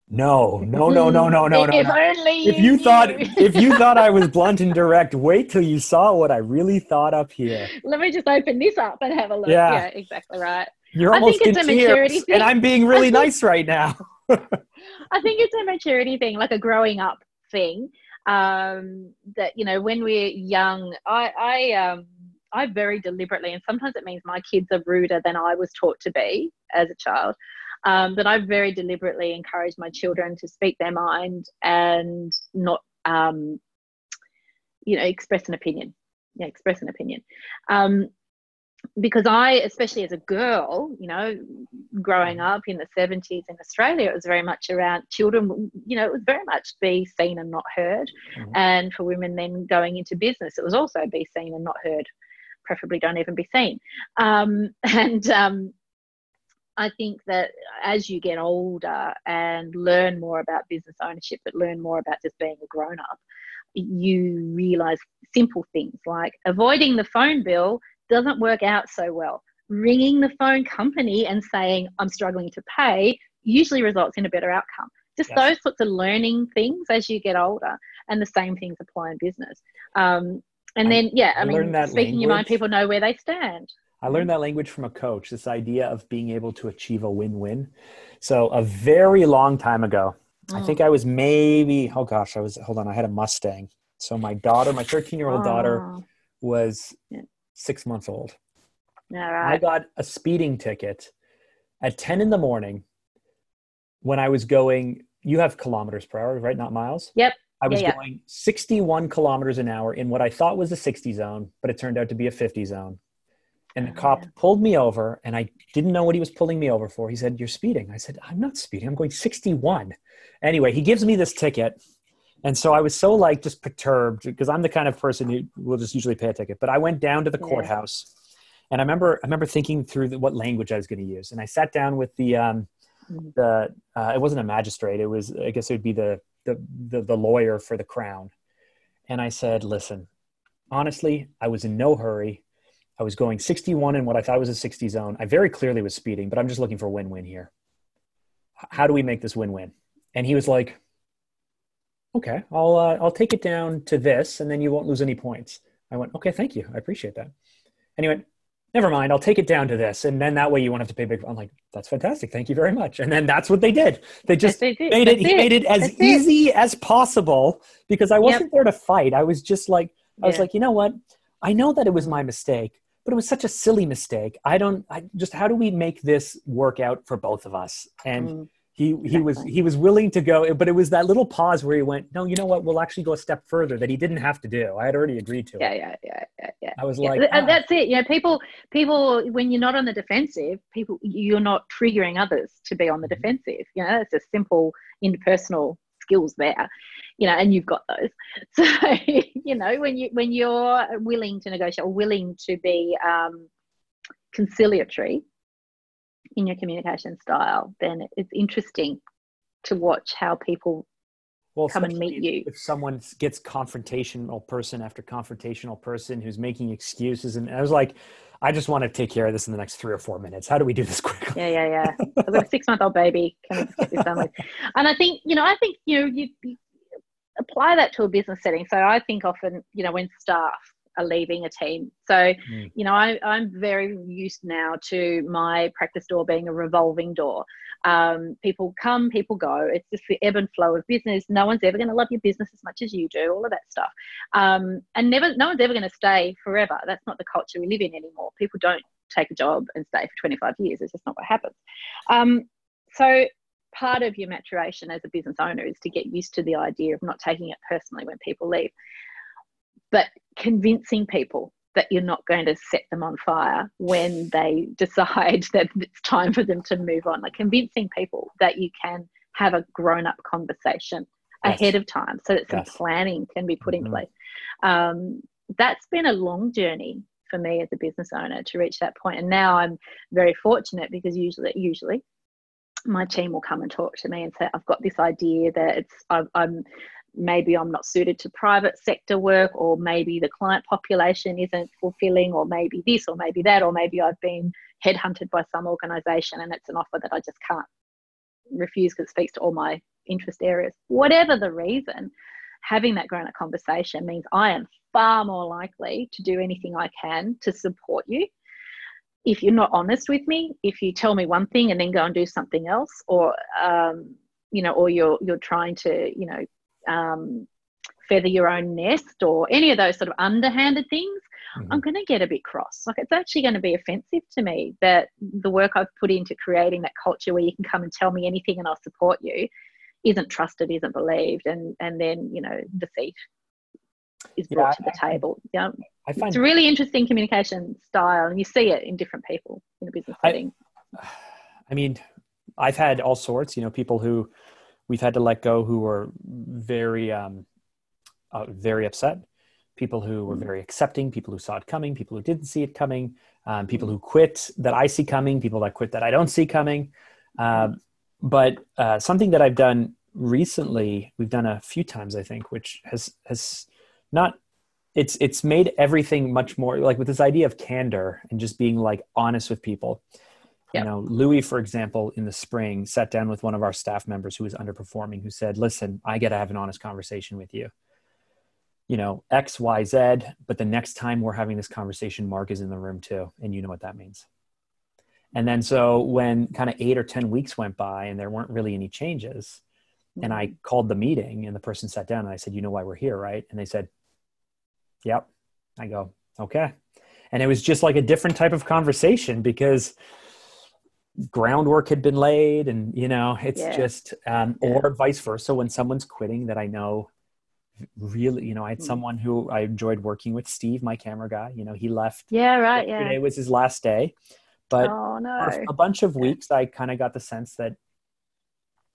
no, no, no, no, no, no, no. If no. only if you knew. thought, if you thought I was blunt and direct, wait till you saw what I really thought up here. Let me just open this up and have a look. Yeah, yeah exactly right. You're almost in tears and I'm being really think- nice right now. I think it's a maturity thing, like a growing up thing. Um, that, you know, when we're young, I, I, um, I very deliberately, and sometimes it means my kids are ruder than I was taught to be as a child, um, but I very deliberately encourage my children to speak their mind and not, um, you know, express an opinion. Yeah, express an opinion. Um, because I, especially as a girl, you know, growing up in the seventies in Australia, it was very much around children, you know, it was very much be seen and not heard. Mm-hmm. And for women then going into business, it was also be seen and not heard, preferably don't even be seen. Um, and um, I think that as you get older and learn more about business ownership, but learn more about just being a grown-up, you realise simple things like avoiding the phone bill doesn't work out so well. Ringing the phone company and saying, I'm struggling to pay, usually results in a better outcome. Just yes. those sorts of learning things as you get older, and the same things apply in business. Um, and I, then, yeah, I, I mean, speaking your mind, people know where they stand. I learned that language from a coach, this idea of being able to achieve a win-win. So a very long time ago, mm. I think I was maybe, oh gosh, I was, hold on, I had a Mustang. So my daughter, my thirteen-year-old oh. daughter was... Yeah. six months old. All right. I got a speeding ticket at ten in the morning when I was going, you have kilometers per hour, right? Not miles. Yep. I was yeah, yeah. going sixty-one kilometers an hour in what I thought was a sixty zone, but it turned out to be a fifty zone. And the oh, cop yeah. pulled me over, and I didn't know what he was pulling me over for. He said, you're speeding. I said, I'm not speeding. I'm going sixty-one. Anyway, he gives me this ticket. And so I was so like just perturbed, because I'm the kind of person who will just usually pay a ticket. But I went down to the yeah. courthouse, and I remember I remember thinking through the, what language I was going to use. And I sat down with the um, the uh, it wasn't a magistrate; it was, I guess it would be the, the the the lawyer for the Crown. And I said, "Listen, honestly, I was in no hurry. I was going sixty-one in what I thought was a sixty zone. I very clearly was speeding, but I'm just looking for a win-win here. How do we make this win-win?" And he was like, okay, I'll uh, I'll take it down to this, and then you won't lose any points. I went, okay, thank you. I appreciate that. And he went, never mind, I'll take it down to this, and then that way you won't have to pay big. I'm like, that's fantastic. Thank you very much. And then that's what they did. They just they did. made it, it. He made it as that's easy it. as possible, because I wasn't yep. there to fight. I was just like, I was yeah. like, you know what? I know that it was my mistake, but it was such a silly mistake. I don't, I just, how do we make this work out for both of us? And mm. He he exactly. was he was willing to go, but it was that little pause where he went, no, you know what? We'll actually go a step further that he didn't have to do. I had already agreed to yeah, it. Yeah, yeah, yeah, yeah. I was yeah. like, ah. that's it. You know, people people when you're not on the defensive, people you're not triggering others to be on the defensive. You know, it's a simple interpersonal skills there, you know, and you've got those. So you know, when you when you're willing to negotiate or willing to be um, conciliatory in your communication style, then it's interesting to watch how people well, come and meet you. If someone gets confrontational person after confrontational person who's making excuses, and I was like, I just want to take care of this in the next three or four minutes. How do we do this quickly? Yeah, yeah, yeah. I've got a six-month-old baby. Can we just get this done with? And I think, you know, I think, you know, you, you apply that to a business setting. So I think often, you know, when staff are leaving a team. So, mm. you know, I, I'm very used now to my practice door being a revolving door. Um, people come, people go. It's just the ebb and flow of business. No one's ever going to love your business as much as you do, all of that stuff. Um, and never, no one's ever going to stay forever. That's not the culture we live in anymore. People don't take a job and stay for twenty-five years. It's just not what happens. Um, so part of your maturation as a business owner is to get used to the idea of not taking it personally when people leave. But convincing people that you're not going to set them on fire when they decide that it's time for them to move on. Like convincing people that you can have a grown-up conversation yes. ahead of time so that some yes. planning can be put mm-hmm. in place. Um, that's been a long journey for me as a business owner to reach that point. And now I'm very fortunate because usually, usually my team will come and talk to me and say, I've got this idea that it's, I've, I'm, maybe I'm not suited to private sector work, or maybe the client population isn't fulfilling, or maybe this, or maybe that, or maybe I've been headhunted by some organisation and it's an offer that I just can't refuse because it speaks to all my interest areas. Whatever the reason, having that grown-up conversation means I am far more likely to do anything I can to support you. If you're not honest with me, if you tell me one thing and then go and do something else, or, um, you know, or you're you're trying to, you know, um feather your own nest or any of those sort of underhanded things, mm-hmm. I'm going to get a bit cross. Like, it's actually going to be offensive to me that the work I've put into creating that culture where you can come and tell me anything and I'll support you isn't trusted, isn't believed, and and then, you know, defeat is brought yeah, to the I, table. Yeah. I find it's a really interesting communication style, and you see it in different people in a business setting. I, I mean, I've had all sorts, you know, people who we've had to let go who were very, um, uh, very upset. People who were very accepting, people who saw it coming, people who didn't see it coming, um, people who quit that I see coming, people that quit that I don't see coming. Um, but uh, something that I've done recently, we've done a few times, I think, which has has not, it's it's made everything much more, like with this idea of candor and just being like honest with people. Yep. You know, Louis, for example, in the spring, sat down with one of our staff members who was underperforming, who said, listen, I got to have an honest conversation with you. You know, X, Y, Z, but the next time we're having this conversation, Mark is in the room too. And you know what that means. And then so when kind of eight or ten weeks went by and there weren't really any changes, and I called the meeting and the person sat down and I said, you know why we're here, right? And they said, yep. I go, okay. And it was just like a different type of conversation because groundwork had been laid and, you know, it's yeah. just, um, yeah. or vice versa. When someone's quitting that I know, really, you know, I had someone who I enjoyed working with, Steve, my camera guy, you know, he left. Yeah, right. Yeah. Today was his last day, but oh, no. for a bunch of weeks, I kind of got the sense that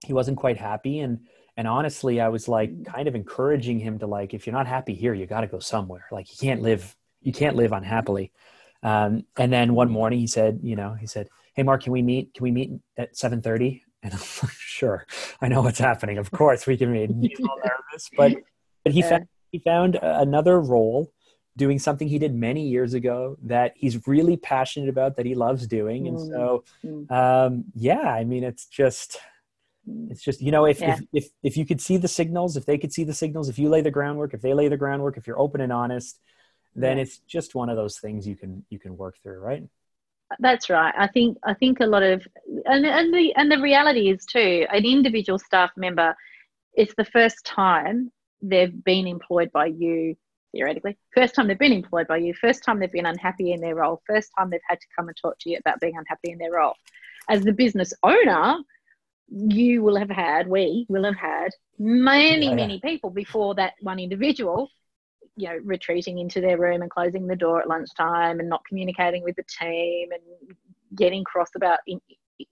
he wasn't quite happy. And, and honestly, I was like kind of encouraging him to like, if you're not happy here, you got to go somewhere. Like you can't live, you can't live unhappily. Um, and then one morning he said, you know, he said, hey Mark, can we meet, can we meet at seven thirty? And I'm like, sure. I know what's happening. Of course we can meet. He's all nervous, but But he, yeah. found, he found another role doing something he did many years ago that he's really passionate about, that he loves doing. And so, um, yeah, I mean, it's just, it's just, you know, if, yeah. if, if, if you could see the signals, if they could see the signals, if you lay the groundwork, if they lay the groundwork, if you're open and honest, then yeah. it's just one of those things you can, you can work through. Right. That's right. I think, I think a lot of, and, and the, and the reality is too, an individual staff member, it's the first time they've been employed by you, theoretically, first time they've been employed by you, first time they've been unhappy in their role, first time they've had to come and talk to you about being unhappy in their role. As the business owner, you will have had, we will have had many, yeah. many people before that one individual, you know, retreating into their room and closing the door at lunchtime and not communicating with the team and getting cross about, you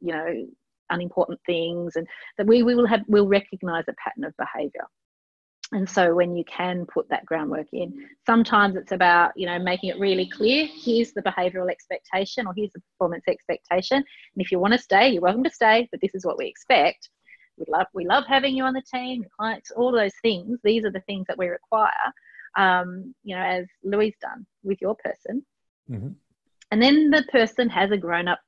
know, unimportant things. And that we, we will have, we'll recognise a pattern of behaviour. And so when you can put that groundwork in, sometimes it's about, you know, making it really clear, here's the behavioural expectation or here's the performance expectation. And if you want to stay, you're welcome to stay, but this is what we expect. We love we love having you on the team, the clients, all those things. These are the things that we require, um, you know, as Louis done with your person. Mm-hmm. And then the person has a grown-up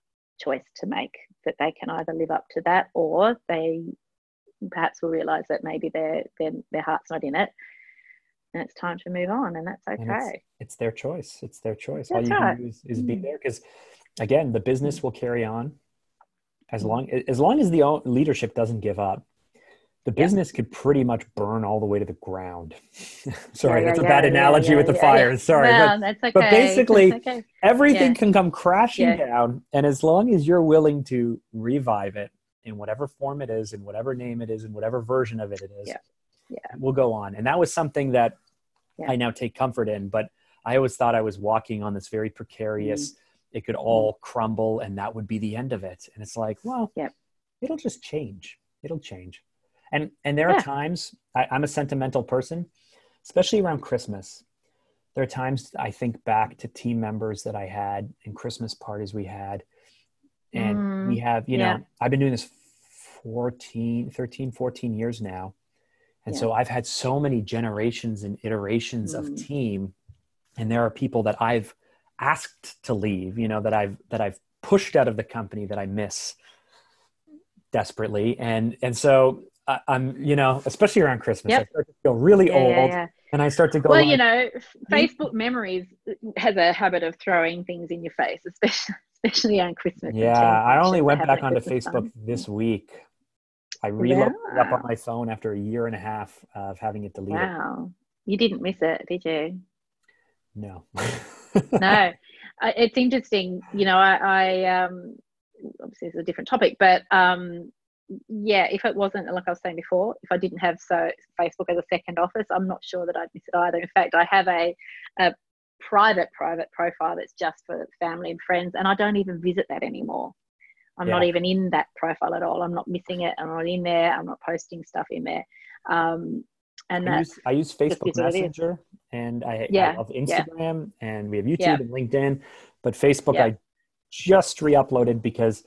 choice to make that they can either live up to that or they perhaps will realize that maybe their, their their heart's not in it and it's time to move on, and that's okay. And it's, it's their choice. It's their choice. That's all you right. can do is, is be there, because again, the business will carry on as long as long as the leadership doesn't give up. The business yeah. could pretty much burn all the way to the ground. Sorry, yeah, that's yeah, a bad yeah, analogy yeah, with the yeah, fire. Yeah. Sorry. No, but, that's okay. But basically okay. everything yeah. can come crashing yeah. down, and as long as you're willing to revive it, in whatever form it is, in whatever name it is, in whatever version of it it is, yeah. Yeah. we'll go on. And that was something that yeah. I now take comfort in, but I always thought I was walking on this very precarious, mm. it could all mm. crumble and that would be the end of it. And it's like, well, yeah. it'll just change. It'll change. And and there yeah. are times, I, I'm a sentimental person, especially around Christmas. There are times I think back to team members that I had and Christmas parties we had. And mm, we have, you know, yeah. I've been doing this fourteen, thirteen, fourteen years now. And yeah. so I've had so many generations and iterations mm. of team. And there are people that I've asked to leave, you know, that I've, that I've pushed out of the company that I miss desperately. And, and so I, I'm, you know, especially around Christmas, yep. I start to feel really yeah, old yeah, yeah. and I start to go, well, like, you know, Facebook memories has a habit of throwing things in your face, especially. Especially on Christmas. Yeah, I only went back onto Facebook this week. I reloaded it up on my phone after a year and a half of having it deleted. Wow. You didn't miss it, did you? No. No. It's interesting. You know, I, I um, obviously it's a different topic, but um, yeah, if it wasn't, like I was saying before, if I didn't have so Facebook as a second office, I'm not sure that I'd miss it either. In fact, I have a, a private, private profile that's just for family and friends. And I don't even visit that anymore. I'm yeah. not even in that profile at all. I'm not missing it. I'm not in there. I'm not posting stuff in there. Um, and I use, I use Facebook Messenger and I, yeah, I love Instagram yeah. and we have YouTube yeah. and LinkedIn, but Facebook yeah. I just re-uploaded because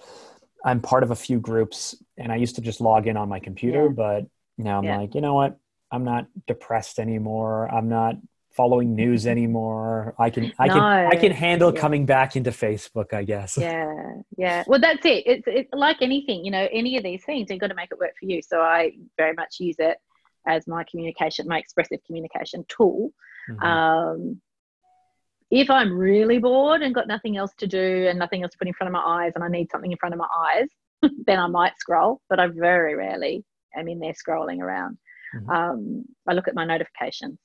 I'm part of a few groups and I used to just log in on my computer, yeah. but now I'm yeah. like, you know what? I'm not depressed anymore. I'm not following news anymore. I can, I no. can, I can handle yeah. coming back into Facebook, I guess. Yeah. Yeah. Well, that's it. It's, it's like anything, you know, any of these things, you've got to make it work for you. So I very much use it as my communication, my expressive communication tool. Mm-hmm. Um, if I'm really bored and got nothing else to do and nothing else to put in front of my eyes and I need something in front of my eyes, then I might scroll, but I very rarely am in there scrolling around. Mm-hmm. Um, I look at my notifications.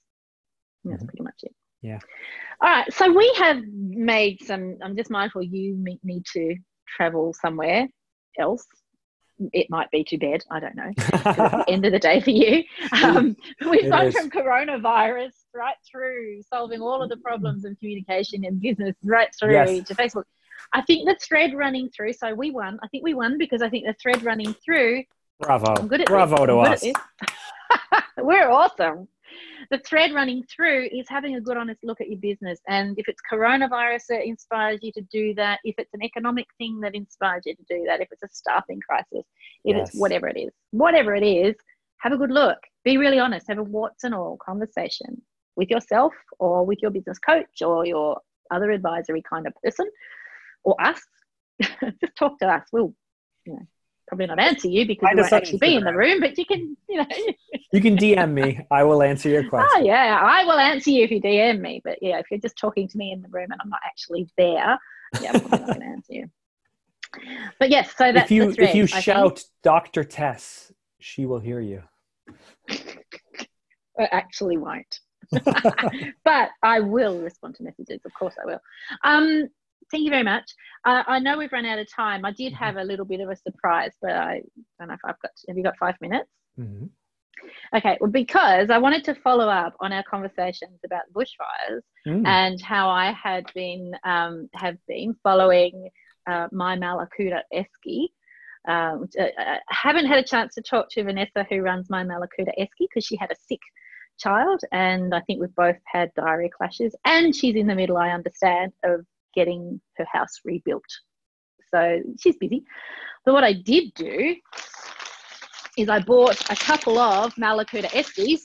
That's pretty much it. Yeah. All right. So we have made some, I'm just mindful you need to travel somewhere else. It might be to bed. I don't know. The end of the day for you. Um, we've gone from coronavirus right through solving all of the problems of communication and business right through yes. to Facebook. I think the thread running through, so we won. I think we won because I think the thread running through. Bravo. I'm good at Bravo this. to I'm us. We're awesome. The thread running through is having a good, honest look at your business. And if it's coronavirus that inspires you to do that, if it's an economic thing that inspires you to do that, if it's a staffing crisis, if yes. it's whatever it is, whatever it is, have a good look. Be really honest. Have a what's and all conversation with yourself or with your business coach or your other advisory kind of person or us. Just talk to us. We'll, you know. Probably not answer you because you won't actually be in the room, but you can, you know. You can D M me. I will answer your question. Oh, yeah. I will answer you if you D M me. But, yeah, if you're just talking to me in the room and I'm not actually there, yeah, I'm probably not going to answer you. But, yes, so that's if you, the thread. If you I shout think. Doctor Tess, she will hear you. I actually won't. But I will respond to messages. Of course I will. Um Thank you very much. Uh, I know we've run out of time. I did have a little bit of a surprise, but I don't know if I've got, have you got five minutes? Mm-hmm. Okay, well, because I wanted to follow up on our conversations about bushfires mm. and how I had been, um, have been following uh, My Mallacoota Esky. Um, I haven't had a chance to talk to Vanessa, who runs My Mallacoota Esky, because she had a sick child, and I think we've both had diarrhea clashes, and she's in the middle, I understand, of getting her house rebuilt. So she's busy. But what I did do is I bought a couple of Mallacoota Eskys,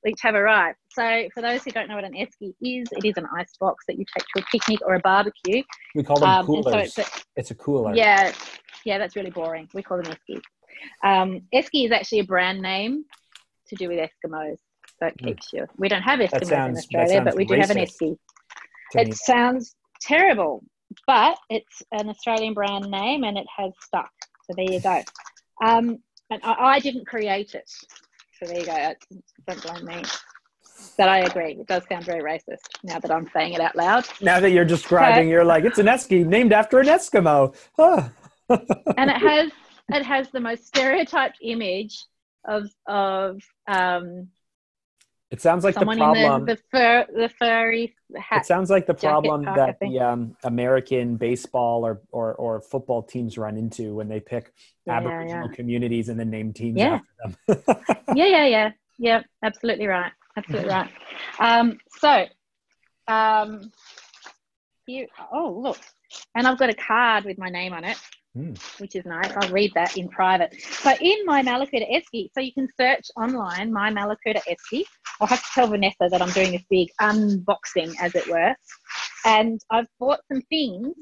which have arrived. So for those who don't know what an esky is, it is an ice box that you take to a picnic or a barbecue. We call them um, coolers. So it's, a, it's a cooler. Yeah, yeah, that's really boring. We call them Esky. Um, Esky is actually a brand name to do with Eskimos. So it keeps mm. you. We don't have Eskimos sounds, in Australia, but we do have an Esky. It me. sounds... terrible, but it's an Australian brand name and it has stuck, so there you go. Um and I, I didn't create it, so there you go. I, don't blame me, but I agree it does sound very racist now that I'm saying it out loud. Now that you're describing so, you're like, it's an Esky named after an Eskimo. Oh. And it has it has the most stereotyped image of of um It sounds like Someone the problem. The, the, fur, the furry hat. It sounds like the problem that thing. the um, American baseball or, or or football teams run into when they pick yeah, Aboriginal yeah. communities and then name teams yeah. after them. yeah, yeah, yeah, yeah. Absolutely right. Absolutely right. Um, so, um, you. Oh, look, and I've got a card with my name on it. Mm. Which is nice. I'll read that in private. So in My Mallacoota Esky, so you can search online, My Mallacoota Esky. I'll have to tell Vanessa that I'm doing this big unboxing, as it were. And I've bought some things.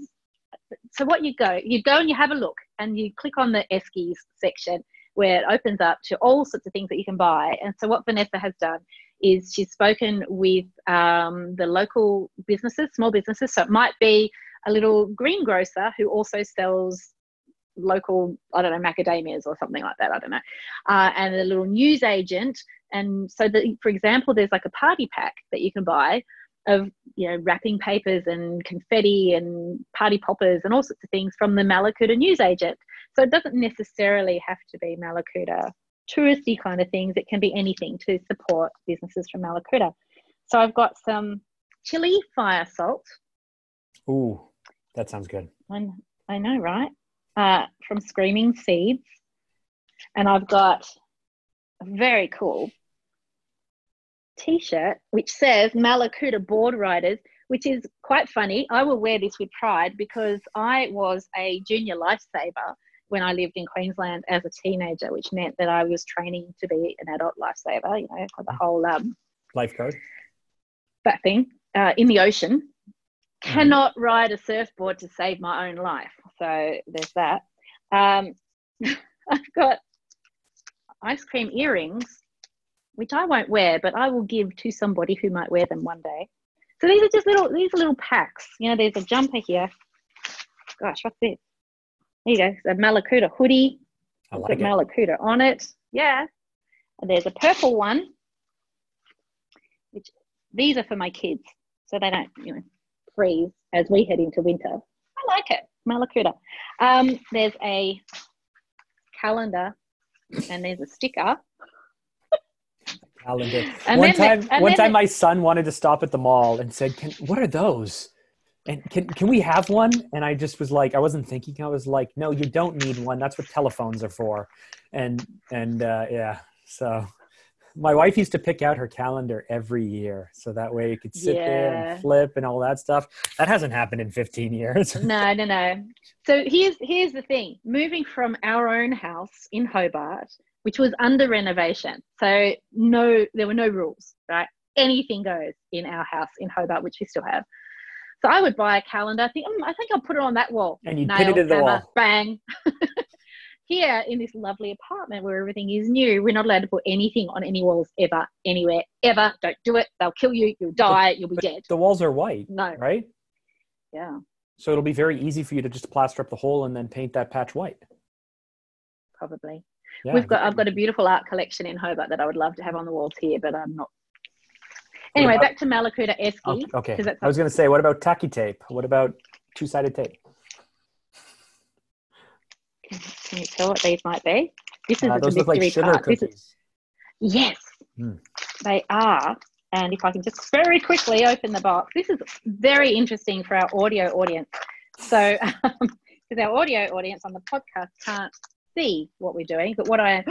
So what you go, you go and you have a look and you click on the Eskys section where it opens up to all sorts of things that you can buy. And so what Vanessa has done is she's spoken with um, the local businesses, small businesses. So it might be a little greengrocer who also sells local, I don't know, macadamias or something like that, I don't know, uh, and a little news agent. And so, that, for example, there's like a party pack that you can buy of, you know, wrapping papers and confetti and party poppers and all sorts of things from the Mallacoota news agent. So it doesn't necessarily have to be Mallacoota touristy kind of things. It can be anything to support businesses from Mallacoota. So I've got some chili fire salt. Ooh, that sounds good. I, I know, right? Uh, from Screaming Seeds. And I've got a very cool T-shirt which says Mallacoota Board Riders, which is quite funny. I will wear this with pride because I was a junior lifesaver when I lived in Queensland as a teenager, which meant that I was training to be an adult lifesaver, you know, for the whole um, lifeguard, that thing, uh, in the ocean. Cannot ride a surfboard to save my own life. So there's that. Um, I've got ice cream earrings, which I won't wear, but I will give to somebody who might wear them one day. So these are just little, these are little packs. You know, there's a jumper here. Gosh, what's this? There you go. It's a Mallacoota hoodie. I like it. Mallacoota on it. Yeah. And there's a purple one, which these are for my kids, so they don't, you know, freeze as we head into winter. I like it. Mallacoota. Um, there's a calendar and there's a sticker. Calendar. And one time, the, and one time, the, my son wanted to stop at the mall and said, "Can what are those? And can can we have one?" And I just was like, I wasn't thinking. I was like, "No, you don't need one. That's what telephones are for." And and uh, yeah, so my wife used to pick out her calendar every year, so that way you could sit yeah. there and flip and all that stuff. That hasn't happened in fifteen years. No, no, no. So here's here's the thing: moving from our own house in Hobart, which was under renovation. So no, there were no rules, right? Anything goes in our house in Hobart, which we still have. So I would buy a calendar. I think, mm, I think I'll put it on that wall. And you pin it to the hammer, wall. Bang. Here in this lovely apartment where everything is new, we're not allowed to put anything on any walls ever, anywhere, ever. Don't do it. They'll kill you. You'll die. But, you'll be dead. The walls are white, no. right? Yeah. So it'll be very easy for you to just plaster up the hole and then paint that patch white. Probably. Yeah, We've got. I've got a beautiful art collection in Hobart that I would love to have on the walls here, but I'm not. Anyway, about, back to Mallacoota Esky. Okay. okay. I was going to say, what about tacky tape? What about two-sided tape? Can, can you tell what these might be? This is uh, those look like sugar cookies. This is, yes, mm. they are. And if I can just very quickly open the box, this is very interesting for our audio audience. So, um, because our audio audience on the podcast can't see what we're doing, but what I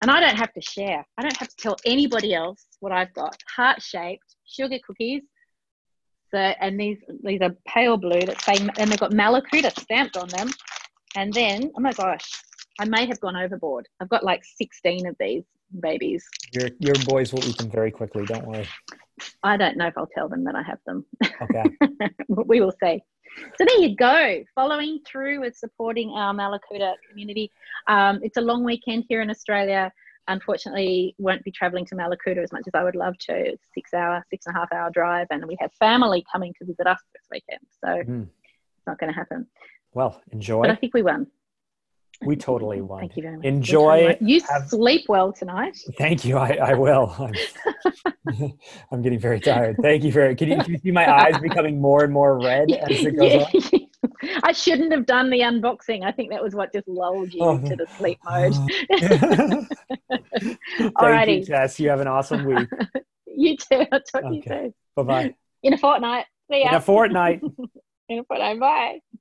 and I don't have to share. I don't have to tell anybody else what I've got. Heart-shaped sugar cookies. So and these these are pale blue that say, and they've got Mallacoota stamped on them. And then oh my gosh, I may have gone overboard. I've got like sixteen of these babies. Your your boys will eat them very quickly. Don't worry. I don't know if I'll tell them that I have them. Okay, we will see. So there you go, following through with supporting our Mallacoota community. Um, it's a long weekend here in Australia. Unfortunately, won't be travelling to Mallacoota as much as I would love to. It's a six-hour, six-and-a-half-hour drive, and we have family coming to visit us this weekend. So mm. it's not going to happen. Well, enjoy. But I think we won. We totally won. Thank you very much. Enjoy. You have... sleep well tonight. Thank you. I, I will. I'm, I'm getting very tired. Thank you very. Can you, can you see my eyes becoming more and more red as it goes yeah. on? I shouldn't have done the unboxing. I think that was what just lulled you oh. into the sleep mode. Alrighty, you, Jess. You have an awesome week. You too. I'll talk okay. to you soon. Bye bye. In a fortnight. See ya. In a fortnight. In a fortnight. Bye.